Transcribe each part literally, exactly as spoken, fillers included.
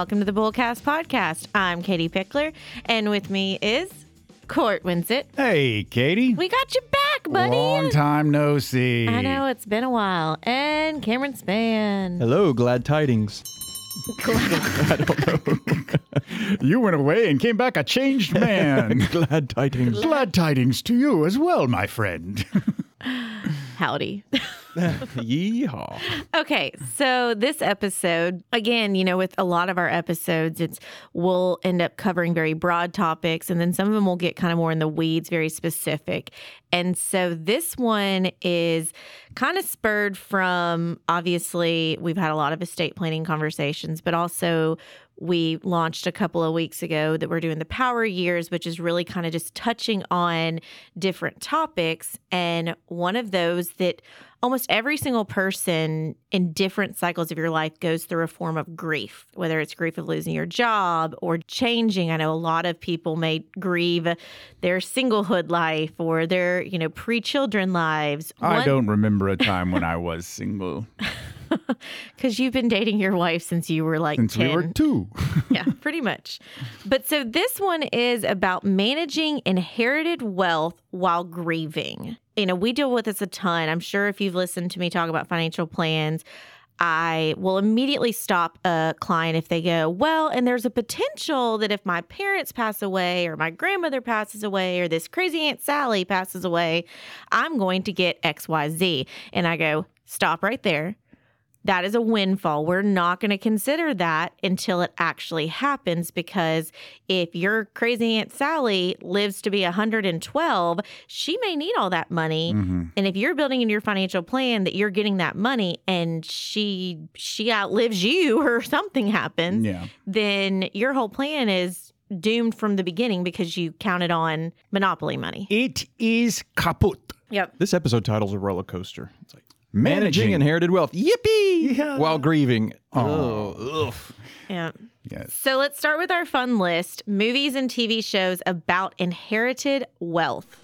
welcome to the Bullcast Podcast. I'm Katie Pickler, and with me is Court Winsett. Hey, Katie. We got you back, buddy. Long time no see. I know, it's been a while. And Cameron Spann. Hello, glad tidings. Glad. I don't know. You went away and came back a changed man. Glad tidings. Glad. glad tidings to you as well, my friend. Howdy. Yeehaw. Okay, so this episode, again, you know, with a lot of our episodes, it's we'll end up covering very broad topics, and then some of them will get kind of more in the weeds, very specific. And so this one is kind of spurred from, obviously, we've had a lot of estate planning conversations, but also we launched a couple of weeks ago that we're doing the Power Years, which is really kind of just touching on different topics. And one of those that almost every single person in different cycles of your life goes through a form of grief, whether it's grief of losing your job or changing. I know a lot of people may grieve their singlehood life or their, you know, pre-children lives. I One- don't remember a time when I was single. Because you've been dating your wife since you were like since ten. Since we were two. Yeah, pretty much. But so this one is about managing inherited wealth while grieving. You know, we deal with this a ton. I'm sure if you've listened to me talk about financial plans, I will immediately stop a client if they go, well, and there's a potential that if my parents pass away or my grandmother passes away or this crazy Aunt Sally passes away, I'm going to get X Y Z. And I go, stop right there. That is a windfall. We're not going to consider that until it actually happens, because if your crazy Aunt Sally lives to be one hundred twelve, she may need all that money. Mm-hmm. And if you're building in your financial plan that you're getting that money and she she outlives you or something happens, yeah. then your whole plan is doomed from the beginning because you counted on Monopoly money. It is kaput. Yep. This episode title's a roller coaster. It's like, Managing. Managing inherited wealth. Yippee! Yeah. While grieving. Oh. Ugh. Yeah. Yes. So let's start with our fun list, movies and T V shows about inherited wealth.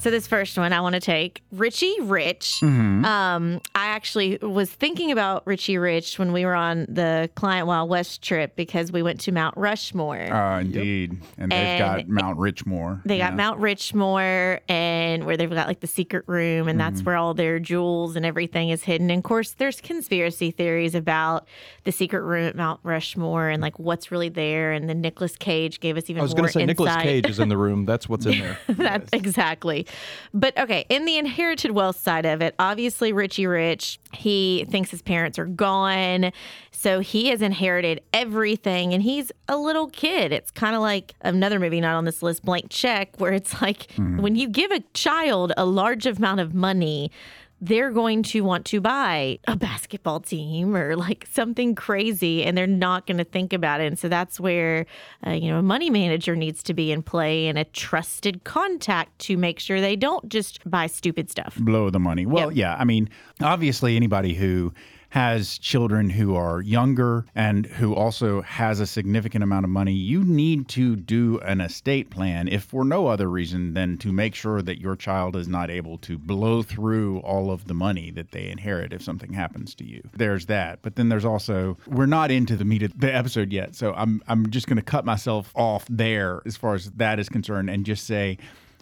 So this first one I want to take, Richie Rich. Mm-hmm. Um, I actually was thinking about Richie Rich when we were on the Client Wild West trip because we went to Mount Rushmore. Oh, uh, indeed. Yep. And they've and got Mount Richmore. They got yeah. Mount Richmore, and where they've got like the secret room, and that's mm-hmm. where all their jewels and everything is hidden. And of course, there's conspiracy theories about the secret room at Mount Rushmore and like what's really there. And then Nicolas Cage gave us even more insight. I was going to say Nicolas Cage is in the room. That's what's in there. That's yes. Exactly. But okay, in the inherited wealth side of it, obviously Richie Rich, he thinks his parents are gone. So he has inherited everything, and he's a little kid. It's kind of like another movie not on this list, Blank Check, where it's like mm. when you give a child a large amount of money, they're going to want to buy a basketball team or like something crazy, and they're not going to think about it. And so that's where, uh, you know, a money manager needs to be in play and a trusted contact to make sure they don't just buy stupid stuff. Blow the money. Well, yep. yeah. I mean, obviously anybody who has children who are younger and who also has a significant amount of money, you need to do an estate plan, if for no other reason than to make sure that your child is not able to blow through all of the money that they inherit if something happens to you. There's that. But then there's also, we're not into the meat of the episode yet, so I'm I'm just going to cut myself off there as far as that is concerned and just say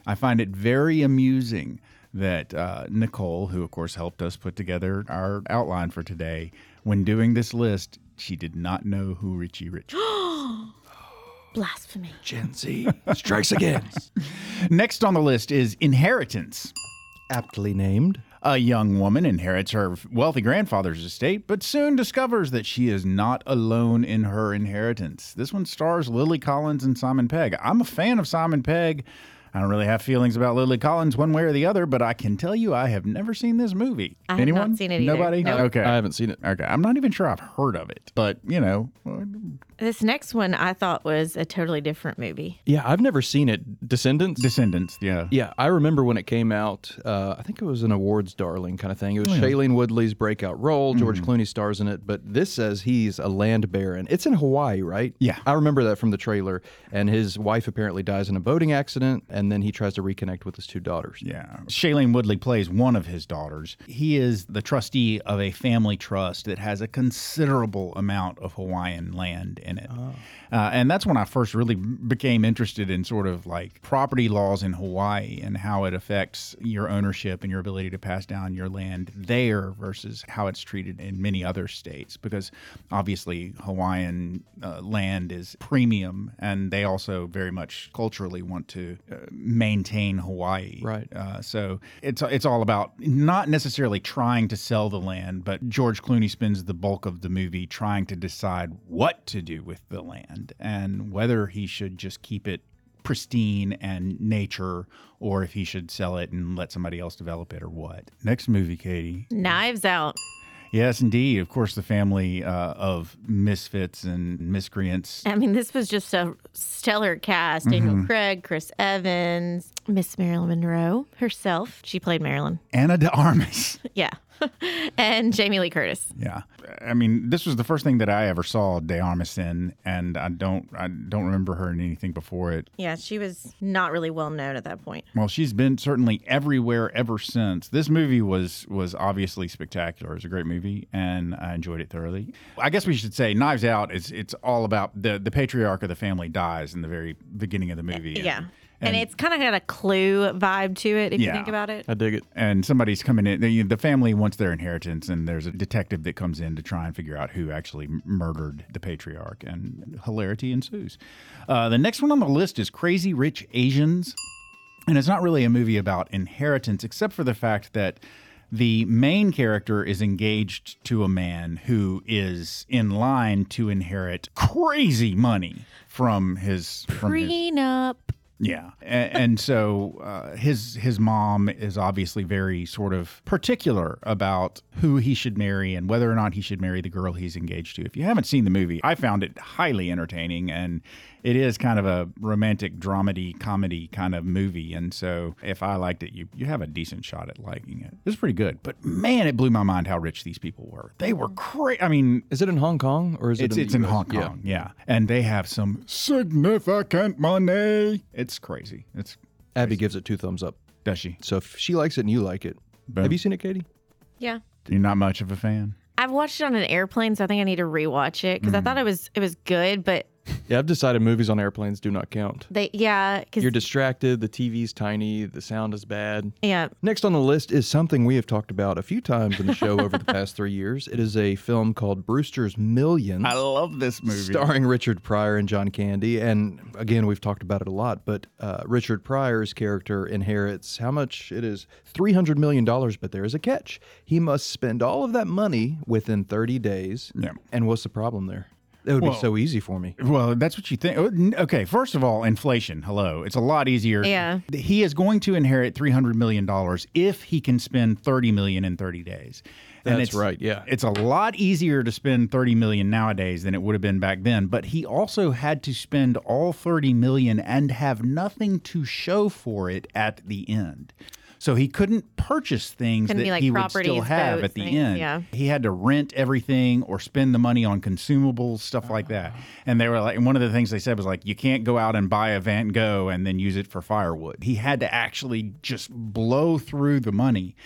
I find it very amusing that uh, Nicole, who of course helped us put together our outline for today, when doing this list, she did not know who Richie Rich was. Blasphemy. Gen Z strikes again. Next on the list is inheritance. Aptly named. A young woman inherits her wealthy grandfather's estate, but soon discovers that she is not alone in her inheritance. This one stars Lily Collins and Simon Pegg. I'm a fan of Simon Pegg. I don't really have feelings about Lily Collins one way or the other, but I can tell you I have never seen this movie. I Anyone? have not seen it either. Nobody? Nope. Okay. I haven't seen it. Okay. I'm not even sure I've heard of it, but, you know, This next one I thought was a totally different movie. Yeah, I've never seen it. Descendants? Descendants, yeah. Yeah, I remember when it came out, uh, I think it was an awards darling kind of thing. It was oh, yeah. Shailene Woodley's breakout role. George mm-hmm. Clooney stars in it, but this says he's a land baron. It's in Hawaii, right? Yeah. I remember that from the trailer, and his wife apparently dies in a boating accident, and then he tries to reconnect with his two daughters. Yeah. Shailene Woodley plays one of his daughters. He is the trustee of a family trust that has a considerable amount of Hawaiian land in it. Oh. Uh, and that's when I first really became interested in sort of like property laws in Hawaii and how it affects your ownership and your ability to pass down your land there versus how it's treated in many other states, because obviously Hawaiian uh, land is premium, and they also very much culturally want to uh, maintain Hawaii. Right. Uh, so it's, it's all about not necessarily trying to sell the land, but George Clooney spends the bulk of the movie trying to decide what to do with the land and whether he should just keep it pristine and nature or if he should sell it and let somebody else develop it or what. Next movie, Katie. Knives Out. Yes, indeed. Of course, the family uh, of misfits and miscreants. I mean, this was just a stellar cast. Mm-hmm. Daniel Craig, Chris Evans, Miss Marilyn Monroe herself. She played Marilyn. Anna de Armas. Yeah. And Jamie Lee Curtis. Yeah. I mean, this was the first thing that I ever saw de Armas in, and I don't I don't remember her in anything before it. Yeah, she was not really well known at that point. Well, she's been certainly everywhere ever since. This movie was was obviously spectacular. It was a great movie, and I enjoyed it thoroughly. I guess we should say Knives Out, is it's all about the, the patriarch of the family dies in the very beginning of the movie. Yeah. And, And, and it's kind of got a Clue vibe to it, if yeah, you think about it. I dig it. And somebody's coming in. They, the family wants their inheritance, and there's a detective that comes in to try and figure out who actually murdered the patriarch. And hilarity ensues. Uh, the next one on the list is Crazy Rich Asians. And it's not really a movie about inheritance, except for the fact that the main character is engaged to a man who is in line to inherit crazy money from his... From prenup. His, Yeah. And, and so uh, his his mom is obviously very sort of particular about who he should marry and whether or not he should marry the girl he's engaged to. If you haven't seen the movie, I found it highly entertaining, and it is kind of a romantic dramedy comedy kind of movie. And so if I liked it, you, you have a decent shot at liking it. It's pretty good. But man, it blew my mind how rich these people were. They were crazy. I mean, is it in Hong Kong or is it? It's in, it's in Hong Kong. Yeah. yeah. And they have some significant money. It's It's crazy. It's crazy. Abby gives it two thumbs up. Does she? So if she likes it and you like it. Boom. Have you seen it, Katie? Yeah. You're not much of a fan? I've watched it on an airplane, so I think I need to rewatch it because mm. I thought it was it was good, but... Yeah, I've decided movies on airplanes do not count. They, yeah. You're distracted, the T V's tiny, the sound is bad. Yeah. Next on the list is something we have talked about a few times in the show over the past three years. It is a film called Brewster's Millions. I love this movie. Starring Richard Pryor and John Candy. And again, we've talked about it a lot, but uh, Richard Pryor's character inherits how much it is? three hundred million dollars, but there is a catch. He must spend all of that money within thirty days. Yeah. And what's the problem there? It would well, be so easy for me. Well, that's what you think. Okay, first of all, inflation. Hello. It's a lot easier. Yeah. He is going to inherit three hundred million dollars if he can spend thirty million dollars in thirty days. That's and it's, right, yeah. It's a lot easier to spend thirty million dollars nowadays than it would have been back then, but he also had to spend all thirty million dollars and have nothing to show for it at the end. So he couldn't purchase things couldn't that like he would still have boats, at the things, end. Yeah. He had to rent everything or spend the money on consumables, stuff oh. like that. And they were like, and one of the things they said was like, you can't go out and buy a Van Gogh and then use it for firewood. He had to actually just blow through the money.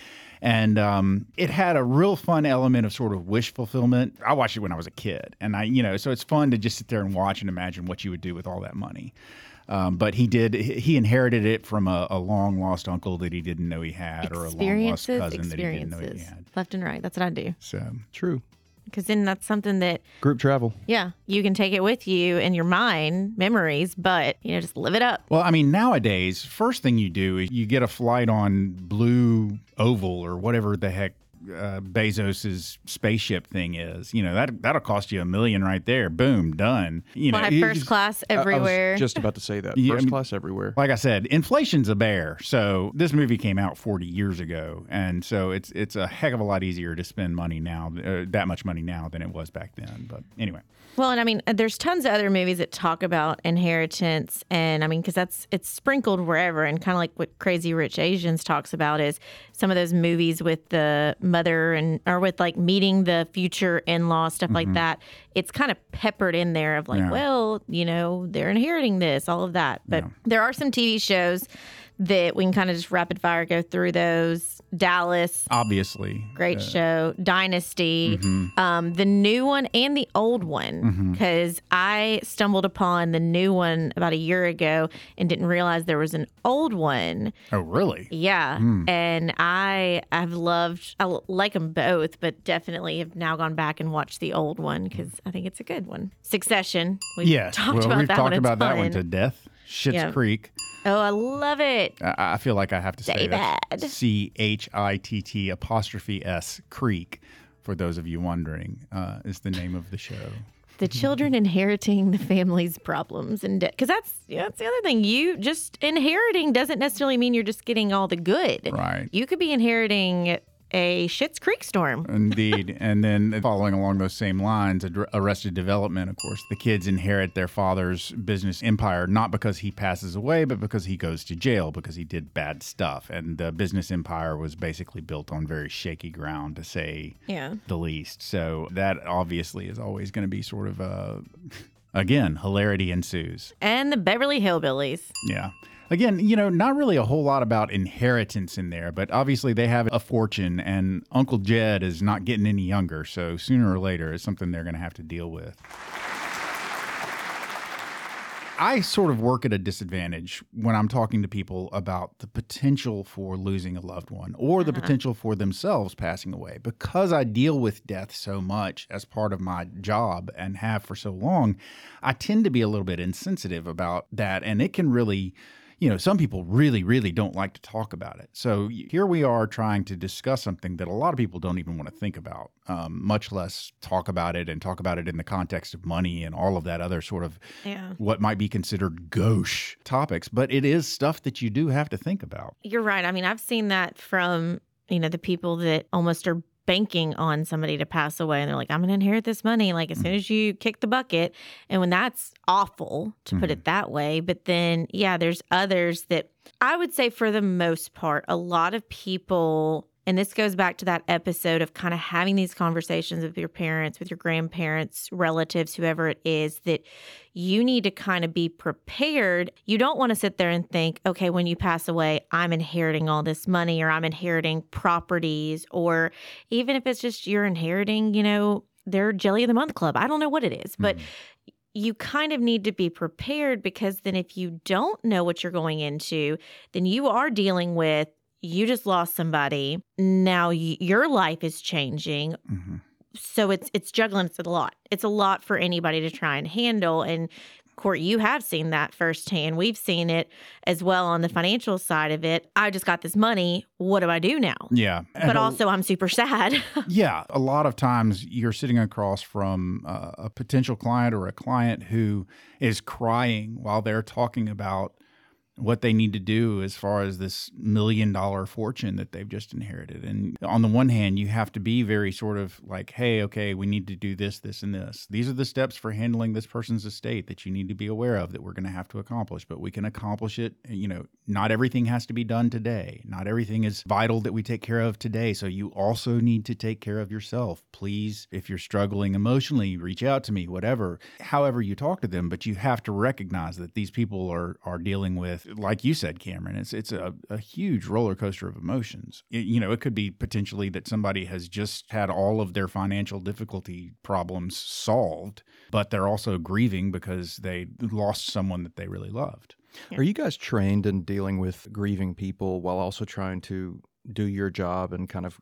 And um, it had a real fun element of sort of wish fulfillment. I watched it when I was a kid. And I, you know, so it's fun to just sit there and watch and imagine what you would do with all that money. Um, but he did, he inherited it from a, a long lost uncle that he didn't know he had, or a long lost cousin that he didn't know he had. Left and right. That's what I do. So true. Because then that's something that group travel. Yeah, you can take it with you in your mind, memories, but you know, just live it up. Well, I mean, nowadays, first thing you do is you get a flight on Blue Oval or whatever the heck uh, Bezos's spaceship thing is. You know, that, that'll cost you a million right there. Boom, done. You know, first just, class everywhere. I, I was just about to say that. First yeah, I mean, class everywhere. Like I said, inflation's a bear. So this movie came out forty years ago. And so it's it's a heck of a lot easier to spend money now, uh, that much money now than it was back then. But anyway. Well, and I mean, there's tons of other movies that talk about inheritance. And I mean, because that's it's sprinkled wherever. And kind of like what Crazy Rich Asians talks about is some of those movies with the mother and or with like meeting the future in-law, stuff mm-hmm. like that. It's kind of peppered in there of like, yeah. well, you know, they're inheriting this, all of that. But yeah. there are some T V shows that we can kind of just rapid fire go through those. Dallas. Obviously. Great uh, show. Dynasty. Mm-hmm. Um, the new one and the old one. Because mm-hmm. I stumbled upon the new one about a year ago and didn't realize there was an old one. Oh, really? Yeah. Mm. And I, I've loved, I like them both, but definitely have now gone back and watched the old one because I think it's a good one. Succession. We've yes. talked well, about we've that one. We've talked about that fun. One to death. Schitt's yeah. Creek. Oh, I love it. I, I feel like I have to say that. C H I T T apostrophe S Creek, for those of you wondering, uh, is the name of the show. The children inheriting the family's problems and debt. Because that's, yeah, that's the other thing. You just inheriting doesn't necessarily mean you're just getting all the good. Right. You could be inheriting a Schitt's Creek storm. Indeed. And then following along those same lines, Arrested Development, of course, the kids inherit their father's business empire, not because he passes away, but because he goes to jail, because he did bad stuff. And the business empire was basically built on very shaky ground, to say yeah. the least. So that obviously is always going to be sort of, a, again, hilarity ensues. And the Beverly Hillbillies. Yeah. Again, you know, not really a whole lot about inheritance in there, but obviously they have a fortune, and Uncle Jed is not getting any younger, so sooner or later it's something they're going to have to deal with. I sort of work at a disadvantage when I'm talking to people about the potential for losing a loved one or the uh-huh. potential for themselves passing away. Because I deal with death so much as part of my job and have for so long, I tend to be a little bit insensitive about that, and it can really... You know, some people really, really don't like to talk about it. So here we are trying to discuss something that a lot of people don't even want to think about, um, much less talk about it and talk about it in the context of money and all of that other sort of yeah. what might be considered gauche topics. But it is stuff that you do have to think about. You're right. I mean, I've seen that from, you know, the people that almost are banking on somebody to pass away, and they're like, I'm going to inherit this money, like as mm-hmm. soon as you kick the bucket. And when that's awful, to mm-hmm. put it that way. But then, yeah, there's others that I would say for the most part, a lot of people, and this goes back to that episode of kind of having these conversations with your parents, with your grandparents, relatives, whoever it is, that you need to kind of be prepared. You don't want to sit there and think, okay, when you pass away, I'm inheriting all this money, or I'm inheriting properties, or even if it's just you're inheriting, you know, their Jelly of the Month Club. I don't know what it is, but mm-hmm. you kind of need to be prepared, because then if you don't know what you're going into, then you are dealing with, you just lost somebody. Now y- your life is changing. Mm-hmm. So it's it's juggling. It's a lot. It's a lot for anybody to try and handle. And Court, you have seen that firsthand. We've seen it as well on the financial side of it. I just got this money. What do I do now? Yeah. But and also, a, I'm super sad. yeah. A lot of times you're sitting across from uh, a potential client or a client who is crying while they're talking about what they need to do as far as this million dollar fortune that they've just inherited. And on the one hand, you have to be very sort of like, hey, okay, we need to do this, this, and this. These are the steps for handling this person's estate that you need to be aware of that we're going to have to accomplish, but we can accomplish it. You know, not everything has to be done today. Not everything is vital that we take care of today. So you also need to take care of yourself. Please, if you're struggling emotionally, reach out to me, whatever, however you talk to them, but you have to recognize that these people are, are dealing with, like you said, Cameron, it's it's a, a huge roller coaster of emotions. It, you know, it could be potentially that somebody has just had all of their financial difficulty problems solved, but they're also grieving because they lost someone that they really loved. Yeah. Are you guys trained in dealing with grieving people while also trying to do your job and kind of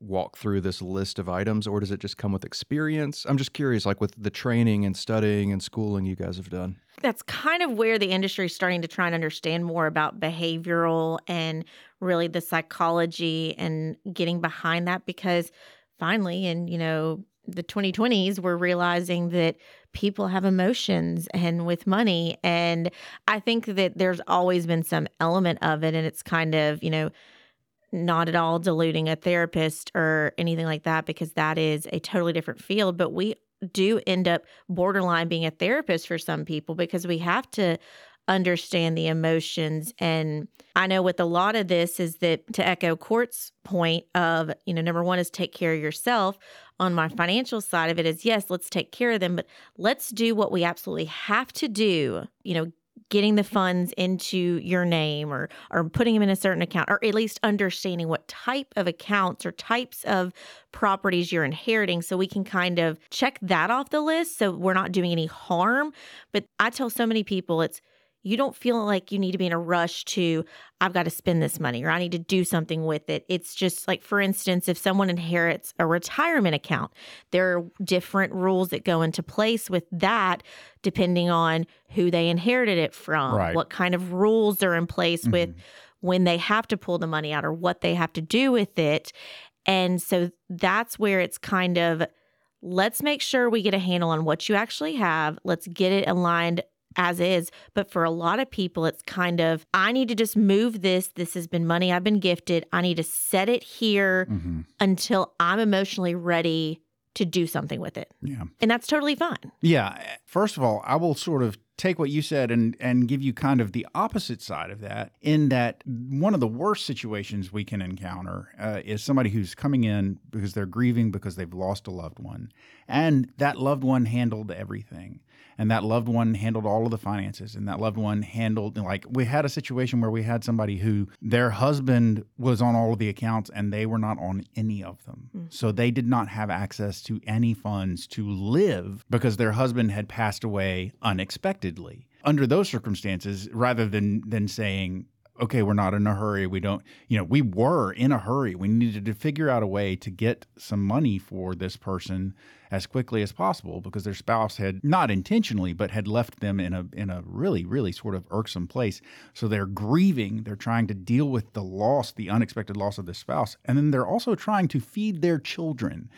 walk through this list of items, or does it just come with experience? I'm just curious, like with the training and studying and schooling you guys have done. That's kind of where the industry is starting to try and understand more about behavioral and really the psychology and getting behind that, because finally, in, you know, the twenty twenties, we're realizing that people have emotions and with money. And I think that there's always been some element of it. And it's kind of, you know, not at all diluting a therapist or anything like that, because that is a totally different field. But we do end up borderline being a therapist for some people, because we have to understand the emotions. And I know with a lot of this is that, to echo Court's point of, you know, number one is take care of yourself. On my financial side of it is, yes, let's take care of them, but let's do what we absolutely have to do, you know, getting the funds into your name or or putting them in a certain account, or at least understanding what type of accounts or types of properties you're inheriting, so we can kind of check that off the list so we're not doing any harm. But I tell so many people, it's, you don't feel like you need to be in a rush to, I've got to spend this money or I need to do something with it. It's just like, for instance, if someone inherits a retirement account, there are different rules that go into place with that, depending on who they inherited it from, right, what kind of rules are in place mm-hmm. with when they have to pull the money out or what they have to do with it. And so that's where it's kind of, let's make sure we get a handle on what you actually have. Let's get it aligned as is. But for a lot of people, it's kind of, I need to just move this. This has been money I've been gifted. I need to set it here mm-hmm. until I'm emotionally ready to do something with it. Yeah. And that's totally fine. Yeah. First of all, I will sort of take what you said and, and give you kind of the opposite side of that, in that one of the worst situations we can encounter uh, is somebody who's coming in because they're grieving because they've lost a loved one. And that loved one handled everything. And that loved one handled all of the finances. And that loved one handled, like, we had a situation where we had somebody who their husband was on all of the accounts and they were not on any of them. Mm. So they did not have access to any funds to live because their husband had passed away unexpectedly. Under those circumstances, rather than than saying, okay, we're not in a hurry, we don't, you know, we were in a hurry. We needed to figure out a way to get some money for this person as quickly as possible, because their spouse had, not intentionally, but had left them in a in a really, really sort of irksome place. So they're grieving. They're trying to deal with the loss, the unexpected loss of their spouse. And then they're also trying to feed their children.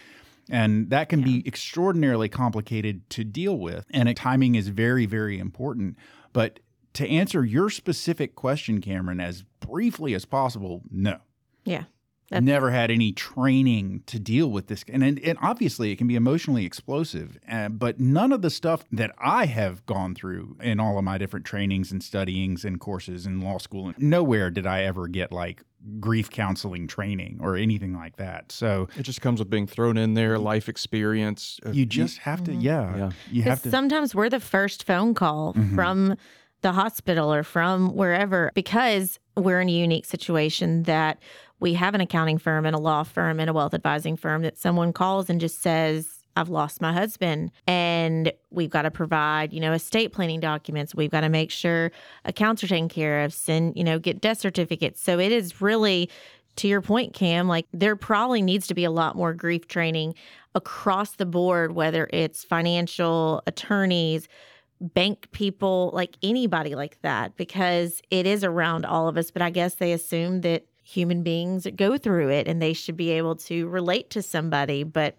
And that can yeah. be extraordinarily complicated to deal with. And timing is very, very important. But to answer your specific question, Cameron, as briefly as possible, no. Yeah. That's... Never had any training to deal with this. And, and, and obviously, it can be emotionally explosive. Uh, but none of the stuff that I have gone through in all of my different trainings and studyings and courses in law school, nowhere did I ever get like grief counseling training or anything like that. So it just comes with being thrown in there, life experience. You just have to, mm-hmm. yeah, yeah. You have to. Sometimes we're the first phone call mm-hmm. from the hospital or from wherever, because we're in a unique situation that we have an accounting firm and a law firm and a wealth advising firm that someone calls and just says, I've lost my husband, and we've got to provide, you know, estate planning documents. We've got to make sure accounts are taken care of, send, you know, get death certificates. So it is really, to your point, Cam, like there probably needs to be a lot more grief training across the board, whether it's financial, attorneys, bank people, like anybody like that, because it is around all of us. But I guess they assume that human beings go through it and they should be able to relate to somebody. But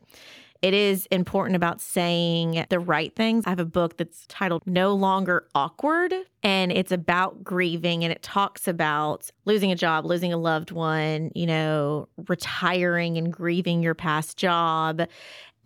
it is important about saying the right things. I have a book that's titled No Longer Awkward, and it's about grieving, and it talks about losing a job, losing a loved one, you know, retiring and grieving your past job.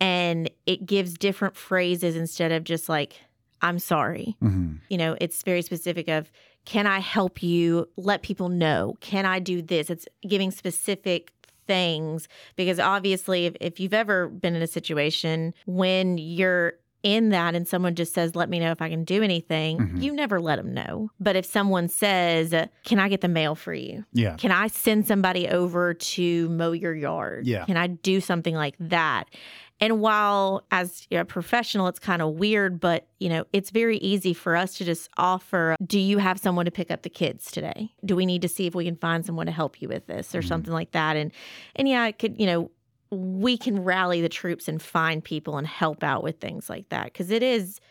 And it gives different phrases instead of just like, I'm sorry. Mm-hmm. You know, it's very specific of, can I help you? Let people know. Can I do this? It's giving specific things, because obviously if, if you've ever been in a situation when you're in that and someone just says, let me know if I can do anything, mm-hmm. you never let them know. But if someone says, can I get the mail for you? Yeah. Can I send somebody over to mow your yard? Yeah. Can I do something like that? And while as a professional, it's kind of weird, but, you know, it's very easy for us to just offer, do you have someone to pick up the kids today? Do we need to see if we can find someone to help you with this or mm-hmm. something like that? And, and yeah, it could, you know, we can rally the troops and find people and help out with things like that. Because it is,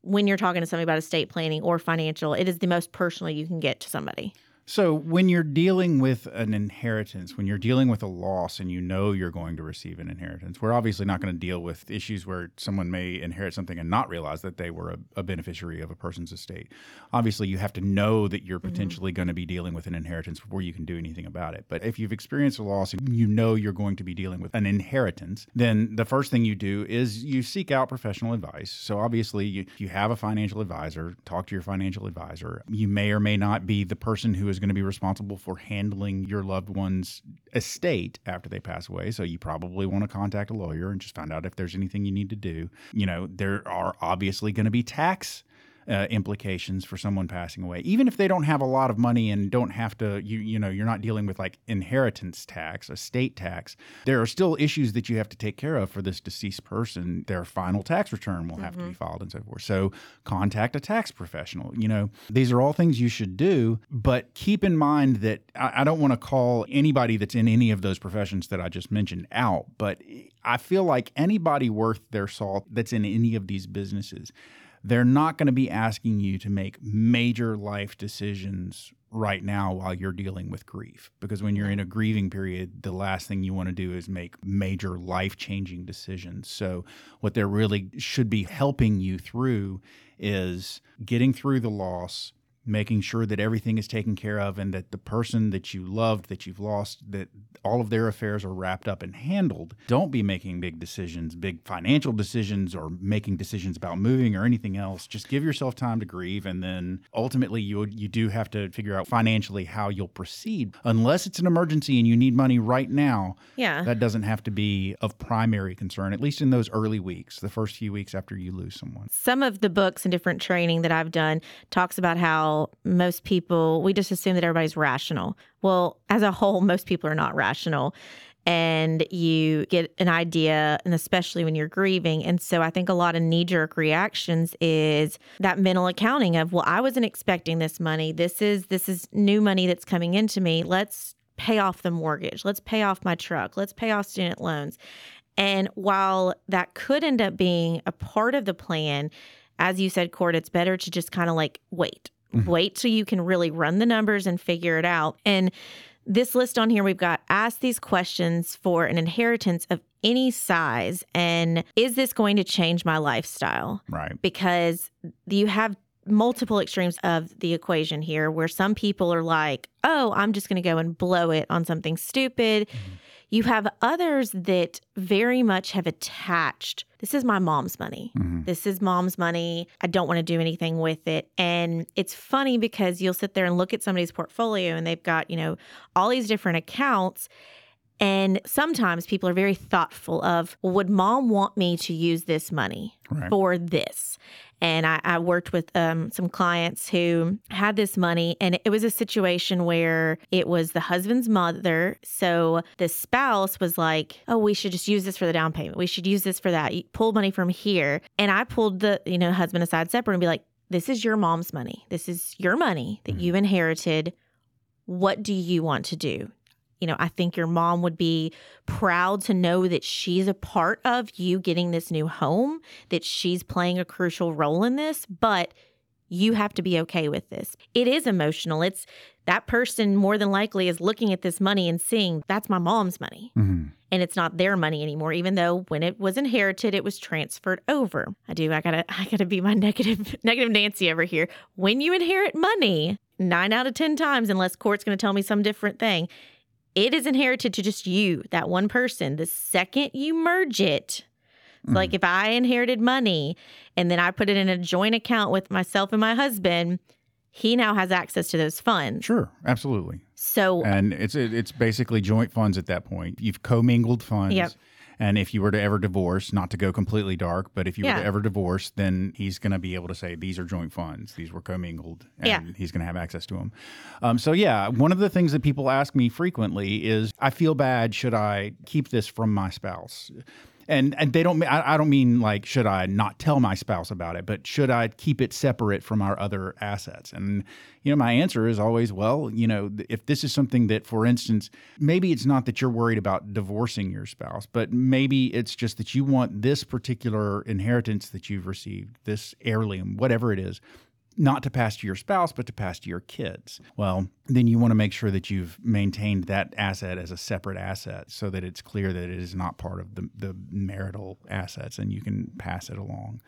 when you're talking to somebody about estate planning or financial, it is the most personal you can get to somebody. So when you're dealing with an inheritance, when you're dealing with a loss and you know you're going to receive an inheritance, we're obviously not going to deal with issues where someone may inherit something and not realize that they were a, a beneficiary of a person's estate. Obviously, you have to know that you're potentially mm-hmm. going to be dealing with an inheritance before you can do anything about it. But if you've experienced a loss and you know you're going to be dealing with an inheritance, then the first thing you do is you seek out professional advice. So obviously, you, you have a financial advisor, talk to your financial advisor. You may or may not be the person who is going to be responsible for handling your loved one's estate after they pass away. So you probably want to contact a lawyer and just find out if there's anything you need to do. You know, there are obviously going to be tax Uh, implications for someone passing away, even if they don't have a lot of money and don't have to, you you know, you're not dealing with like inheritance tax, estate tax. There are still issues that you have to take care of for this deceased person. Their final tax return will mm-hmm. have to be filed and so forth. So contact a tax professional. You know, these are all things you should do, but keep in mind that I, I don't want to call anybody that's in any of those professions that I just mentioned out, but I feel like anybody worth their salt that's in any of these businesses, they're not going to be asking you to make major life decisions right now while you're dealing with grief. Because when you're in a grieving period, the last thing you want to do is make major life-changing decisions. So what they're really should be helping you through is getting through the loss, making sure that everything is taken care of and that the person that you loved, that you've lost, that all of their affairs are wrapped up and handled. Don't be making big decisions, big financial decisions or making decisions about moving or anything else. Just give yourself time to grieve. And then ultimately you you do have to figure out financially how you'll proceed. Unless it's an emergency and you need money right now, yeah. that doesn't have to be of primary concern, at least in those early weeks, the first few weeks after you lose someone. Some of the books and different training that I've done talks about how most people, we just assume that everybody's rational. Well, as a whole, most people are not rational. And you get an idea, and especially when you're grieving. And so I think a lot of knee-jerk reactions is that mental accounting of, well, I wasn't expecting this money. This is this is new money that's coming into me. Let's pay off the mortgage. Let's pay off my truck. Let's pay off student loans. And while that could end up being a part of the plan, as you said, Court, it's better to just kind of like wait. Mm-hmm. Wait till you can really run the numbers and figure it out. And this list on here, we've got ask these questions for an inheritance of any size. And is this going to change my lifestyle? Right. Because you have multiple extremes of the equation here where some people are like, oh, I'm just going to go and blow it on something stupid. Mm-hmm. You have others that very much have attached, this is my mom's money. Mm-hmm. This is mom's money. I don't want to do anything with it. And it's funny because you'll sit there and look at somebody's portfolio and they've got, you know, all these different accounts. And sometimes people are very thoughtful of, well, would mom want me to use this money right. for this? And I, I worked with um, some clients who had this money, and it was a situation where it was the husband's mother. So the spouse was like, oh, we should just use this for the down payment. We should use this for that. You pull money from here. And I pulled the you know husband aside separate and be like, this is your mom's money. This is your money that mm-hmm. you inherited. What do you want to do? You know, I think your mom would be proud to know that she's a part of you getting this new home, that she's playing a crucial role in this, but you have to be okay with this. It is emotional. It's that person more than likely is looking at this money and seeing that's my mom's money. Mm-hmm. And it's not their money anymore, even though when it was inherited, it was transferred over. I do. I gotta I gotta be my negative, negative Nancy over here. When you inherit money, nine out of ten times, unless Court's going to tell me some different thing, it is inherited to just you, that one person. The second you merge it, mm. like if I inherited money and then I put it in a joint account with myself and my husband, he now has access to those funds. Sure, absolutely. So, and it's it's basically joint funds at that point. You've commingled funds. Yep. And if you were to ever divorce, not to go completely dark, but if you yeah. were to ever divorce, then he's going to be able to say, these are joint funds. These were commingled. And yeah. he's going to have access to them. Um, so, yeah, one of the things that people ask me frequently is, I feel bad. Should I keep this from my spouse? And and they don't. I, I don't mean like, should I not tell my spouse about it, but should I keep it separate from our other assets? And, you know, my answer is always, well, you know, if this is something that, for instance, maybe it's not that you're worried about divorcing your spouse, but maybe it's just that you want this particular inheritance that you've received, this heirloom, whatever it is, not to pass to your spouse, but to pass to your kids. Well, then you want to make sure that you've maintained that asset as a separate asset so that it's clear that it is not part of the, the marital assets and you can pass it along.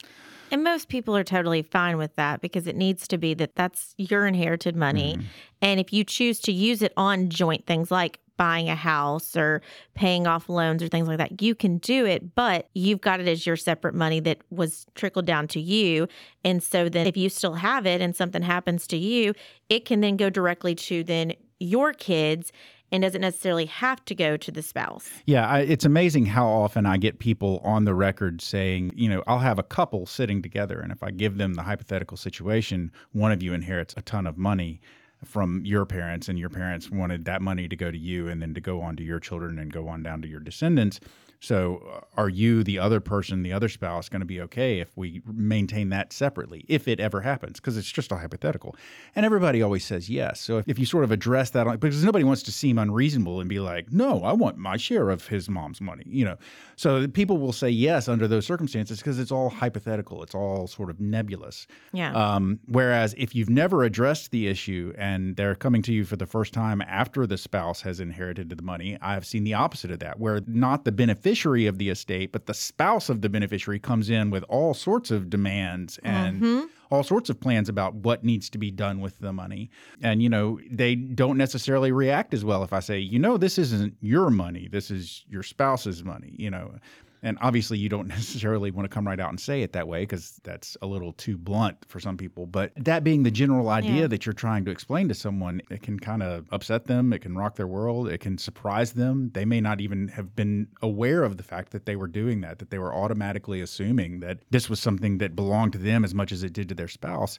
And most people are totally fine with that because it needs to be that that's your inherited money. Mm-hmm. And if you choose to use it on joint things like buying a house or paying off loans or things like that, you can do it, but you've got it as your separate money that was trickled down to you. And so then if you still have it and something happens to you, it can then go directly to then your kids and doesn't necessarily have to go to the spouse. Yeah, I, it's amazing how often I get people on the record saying, you know, I'll have a couple sitting together, and if I give them the hypothetical situation, one of you inherits a ton of money from your parents, and your parents wanted that money to go to you and then to go on to your children and go on down to your descendants. So are you, the other person, the other spouse, going to be okay if we maintain that separately, if it ever happens? Because it's just a hypothetical. And everybody always says yes. So if, if you sort of address that, on, because nobody wants to seem unreasonable and be like, no, I want my share of his mom's money, you know. So people will say yes under those circumstances because it's all hypothetical. It's all sort of nebulous. Yeah. Um, whereas if you've never addressed the issue and they're coming to you for the first time after the spouse has inherited the money, I've seen the opposite of that, where not the benefit of the estate, but the spouse of the beneficiary comes in with all sorts of demands and mm-hmm. all sorts of plans about what needs to be done with the money. And, you know, they don't necessarily react as well if I say, you know, this isn't your money. This is your spouse's money, you know. And obviously you don't necessarily want to come right out and say it that way because that's a little too blunt for some people. But that being the general idea yeah. that you're trying to explain to someone, it can kind of upset them. It can rock their world. It can surprise them. They may not even have been aware of the fact that they were doing that, that they were automatically assuming that this was something that belonged to them as much as it did to their spouse.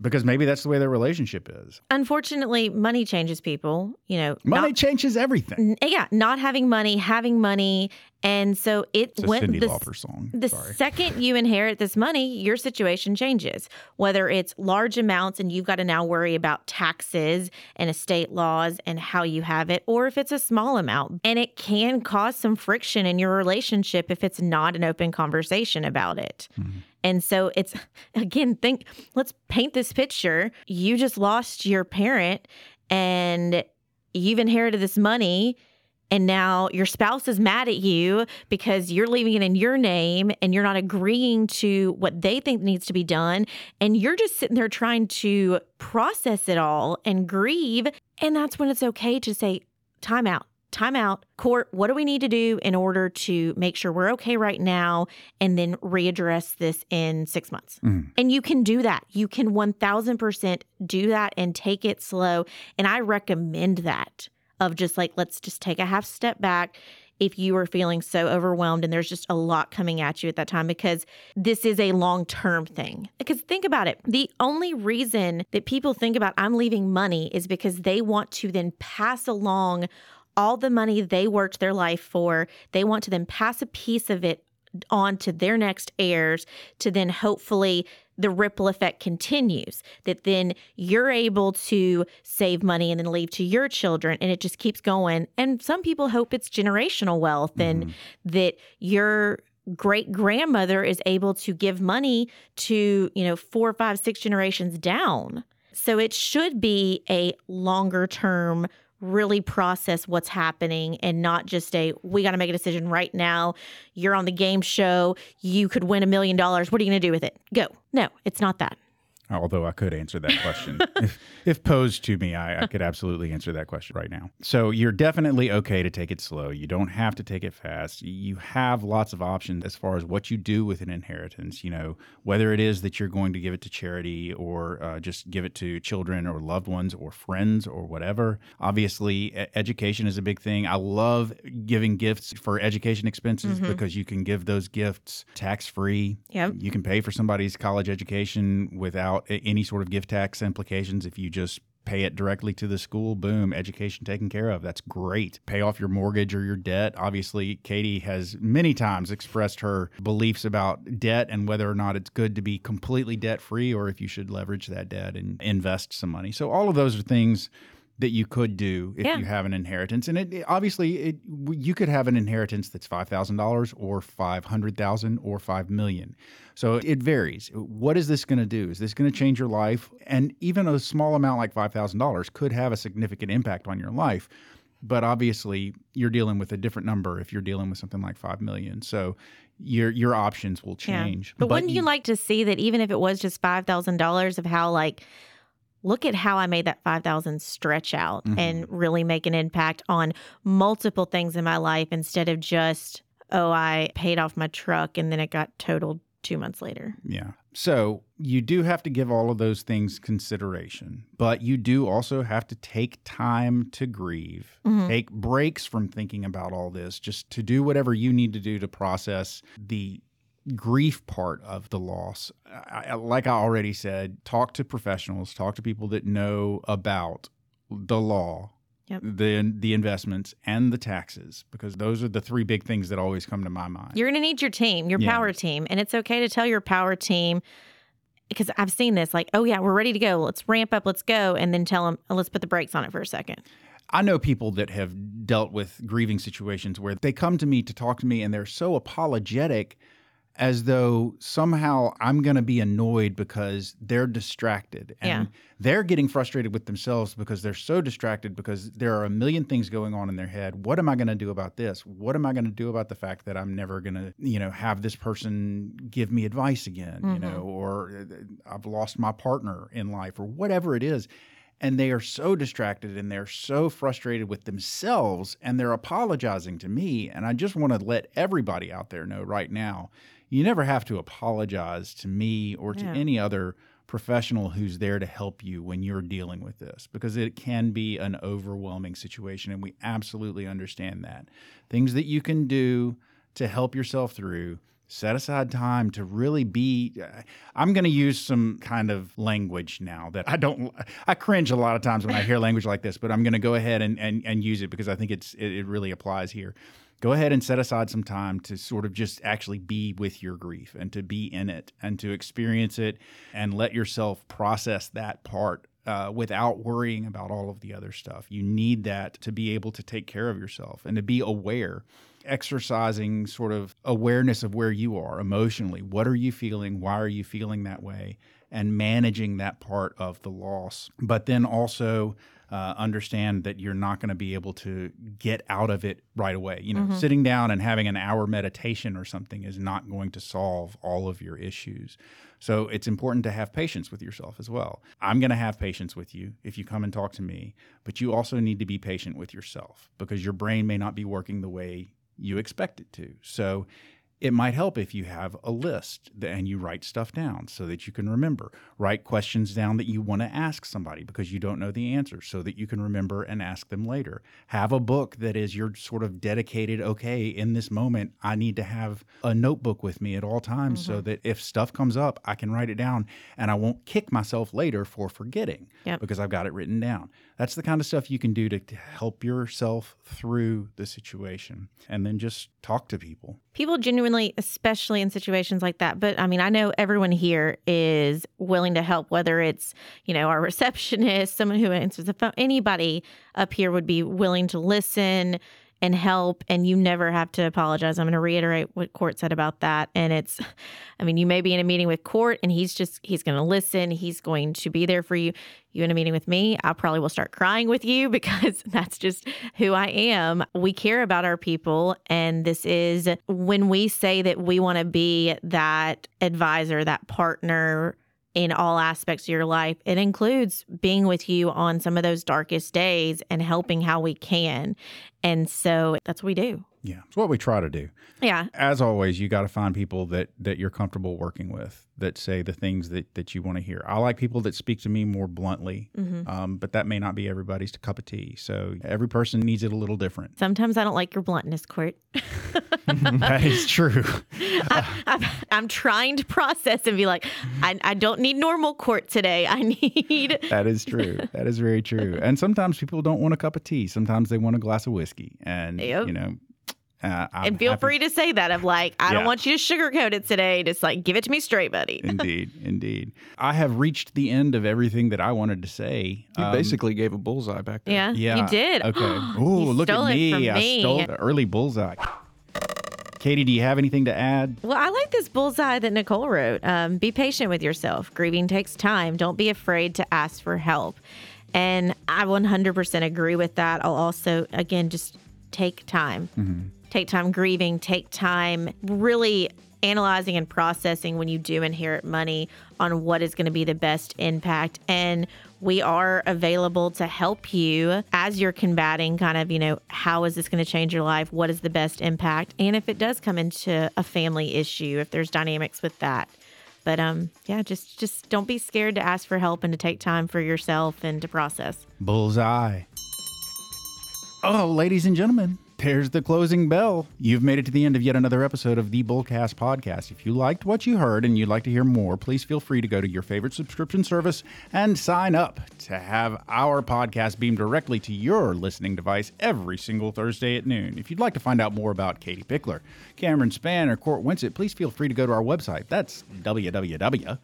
Because maybe that's the way their relationship is. Unfortunately, money changes people, you know. Money not, changes everything. N- yeah, not having money, having money. And so it it's went a Cyndi the, Lauper song. The Sorry. Second you inherit this money, your situation changes. Whether it's large amounts and you've got to now worry about taxes and estate laws and how you have it, or if it's a small amount. And it can cause some friction in your relationship if it's not an open conversation about it. Mm-hmm. And so it's, again, think, let's paint this picture. You just lost your parent and you've inherited this money and now your spouse is mad at you because you're leaving it in your name and you're not agreeing to what they think needs to be done. And you're just sitting there trying to process it all and grieve. And that's when it's okay to say, time out. Time out, court, what do we need to do in order to make sure we're okay right now and then readdress this in six months? Mm. And you can do that. You can one thousand percent do that and take it slow. And I recommend that of just like, let's just take a half step back if you are feeling so overwhelmed and there's just a lot coming at you at that time because this is a long-term thing. Because think about it. The only reason that people think about I'm leaving money is because they want to then pass along all the money they worked their life for, they want to then pass a piece of it on to their next heirs to then hopefully the ripple effect continues, that then you're able to save money and then leave to your children, and it just keeps going. And some people hope it's generational wealth and mm. that your great-grandmother is able to give money to, you know, four, five, six generations down. So it should be a longer-term really process what's happening and not just a, we got to make a decision right now. You're on the game show. You could win a million dollars. What are you going to do with it? Go. No, it's not that. Although I could answer that question. if, if posed to me, I, I could absolutely answer that question right now. So you're definitely okay to take it slow. You don't have to take it fast. You have lots of options as far as what you do with an inheritance, you know, whether it is that you're going to give it to charity or uh, just give it to children or loved ones or friends or whatever. Obviously, e- education is a big thing. I love giving gifts for education expenses mm-hmm. because you can give those gifts tax-free. Yep. You can pay for somebody's college education without any sort of gift tax implications. If you just pay it directly to the school, boom, education taken care of. That's great. Pay off your mortgage or your debt. Obviously, Katie has many times expressed her beliefs about debt and whether or not it's good to be completely debt-free or if you should leverage that debt and invest some money. So all of those are things that you could do if yeah. you have an inheritance. And it, it obviously, it, you could have an inheritance that's five thousand dollars or five hundred thousand dollars or five million dollars. So it varies. What is this going to do? Is this going to change your life? And even a small amount like five thousand dollars could have a significant impact on your life. But obviously, you're dealing with a different number if you're dealing with something like five million dollars. So your your options will change. Yeah. But, but wouldn't you, you like to see that even if it was just five thousand dollars of how like, look at how I made that five thousand dollars stretch out mm-hmm. and really make an impact on multiple things in my life instead of just, oh, I paid off my truck and then it got totaled two months later. Yeah. So you do have to give all of those things consideration, but you do also have to take time to grieve, mm-hmm. take breaks from thinking about all this, just to do whatever you need to do to process the grief part of the loss. I, like I already said, talk to professionals, talk to people that know about the law, yep. the the investments, and the taxes, because those are the three big things that always come to my mind. You're going to need your team, your yeah. power team, and it's okay to tell your power team, because I've seen this, like, oh yeah, we're ready to go, let's ramp up, let's go, and then tell them, oh, let's put the brakes on it for a second. I know people that have dealt with grieving situations where they come to me to talk to me, and they're so apologetic as though somehow I'm going to be annoyed because they're distracted. And yeah. they're getting frustrated with themselves because they're so distracted because there are a million things going on in their head. What am I going to do about this? What am I going to do about the fact that I'm never going to, you know, have this person give me advice again, mm-hmm. you know, or I've lost my partner in life or whatever it is. And they are so distracted and they're so frustrated with themselves and they're apologizing to me. And I just want to let everybody out there know right now, you never have to apologize to me or to yeah. any other professional who's there to help you when you're dealing with this, because it can be an overwhelming situation, and we absolutely understand that. Things that you can do to help yourself through, set aside time to really be, I'm going to use some kind of language now that I don't, I cringe a lot of times when I hear language like this, but I'm going to go ahead and, and, and use it because I think it's it, it really applies here. Go ahead and set aside some time to sort of just actually be with your grief and to be in it and to experience it and let yourself process that part uh, without worrying about all of the other stuff. You need that to be able to take care of yourself and to be aware, exercising sort of awareness of where you are emotionally. What are you feeling? Why are you feeling that way? And managing that part of the loss. But then also Uh, understand that you're not going to be able to get out of it right away. You know, mm-hmm. sitting down and having an hour meditation or something is not going to solve all of your issues. So it's important to have patience with yourself as well. I'm going to have patience with you if you come and talk to me, but you also need to be patient with yourself because your brain may not be working the way you expect it to. So it might help if you have a list and you write stuff down so that you can remember. Write questions down that you want to ask somebody because you don't know the answer so that you can remember and ask them later. Have a book that is your sort of dedicated, okay, in this moment, I need to have a notebook with me at all times mm-hmm. so that if stuff comes up, I can write it down and I won't kick myself later for forgetting yep. because I've got it written down. That's the kind of stuff you can do to help yourself through the situation. And then just talk to people. People genuinely, especially in situations like that. But I mean, I know everyone here is willing to help, whether it's, you know, our receptionist, someone who answers the phone, anybody up here would be willing to listen and help. And you never have to apologize. I'm going to reiterate what Court said about that. And it's, I mean, you may be in a meeting with Court and he's just, he's going to listen. He's going to be there for you. You in a meeting with me, I probably will start crying with you because that's just who I am. We care about our people. And this is when we say that we want to be that advisor, that partner in all aspects of your life, it includes being with you on some of those darkest days and helping how we can. And so that's what we do. Yeah, it's what we try to do. Yeah. As always, you got to find people that that you're comfortable working with, that say the things that, that you want to hear. I like people that speak to me more bluntly, mm-hmm. um, but that may not be everybody's cup of tea. So every person needs it a little different. Sometimes I don't like your bluntness, Court. That is true. I, I'm, I'm trying to process and be like, I, I don't need normal Court today. I need... That is true. That is very true. And sometimes people don't want a cup of tea. Sometimes they want a glass of whiskey. And, yep. you know... Uh, and feel happy. free to say that. I'm like, I yeah. don't want you to sugarcoat it today. Just like, give it to me straight, buddy. Indeed. Indeed. I have reached the end of everything that I wanted to say. You um, basically gave a bullseye back there. Yeah, yeah. You did. Okay. Ooh, look at me. me. I stole the early bullseye. Katie, do you have anything to add? Well, I like this bullseye that Nicole wrote. Um, be patient with yourself. Grieving takes time. Don't be afraid to ask for help. And I one hundred percent agree with that. I'll also, again, just take time. Mm-hmm. Take time grieving, take time really analyzing and processing when you do inherit money on what is going to be the best impact. And we are available to help you as you're combating kind of, you know, how is this going to change your life? What is the best impact? And if it does come into a family issue, if there's dynamics with that. But um, yeah, just just don't be scared to ask for help and to take time for yourself and to process. Bullseye. Oh, ladies and gentlemen. There's the closing bell. You've made it to the end of yet another episode of the Bullcast Podcast. If you liked what you heard and you'd like to hear more, please feel free to go to your favorite subscription service and sign up to have our podcast beamed directly to your listening device every single Thursday at noon. If you'd like to find out more about Katie Pickler, Cameron Spann, or Court Winsett, please feel free to go to our website. That's w w w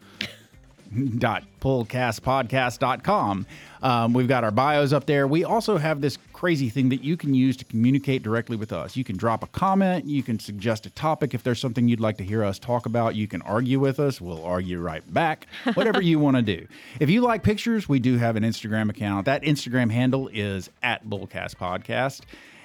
dot bullcast podcast dot com. Um, we've got our bios up there. We also have this crazy thing that you can use to communicate directly with us. You can drop a comment. You can suggest a topic. If there's something you'd like to hear us talk about, you can argue with us. We'll argue right back. Whatever you want to do. If you like pictures, we do have an Instagram account. That Instagram handle is at Bullcast Podcast.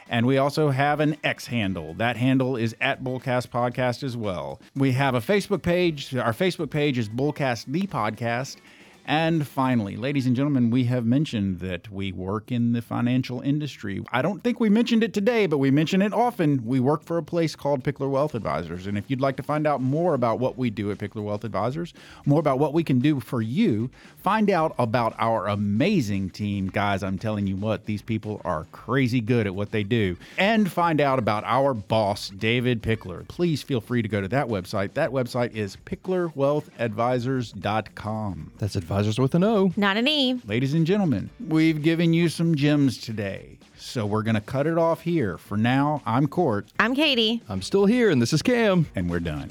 And we also have an X handle. That handle is at Bullcast Podcast as well. We have a Facebook page. Our Facebook page is Bullcast The Podcast. And finally, ladies and gentlemen, we have mentioned that we work in the financial industry. I don't think we mentioned it today, but we mention it often. We work for a place called Pickler Wealth Advisors. And if you'd like to find out more about what we do at Pickler Wealth Advisors, more about what we can do for you, find out about our amazing team. Guys, I'm telling you what, these people are crazy good at what they do. And find out about our boss, David Pickler. Please feel free to go to that website. That website is pickler wealth advisors dot com. That's advice. Advisors with an O. Not an E. Ladies and gentlemen, we've given you some gems today, so we're going to cut it off here. For now, I'm Court. I'm Katie. I'm still here, and this is Cam. And we're done.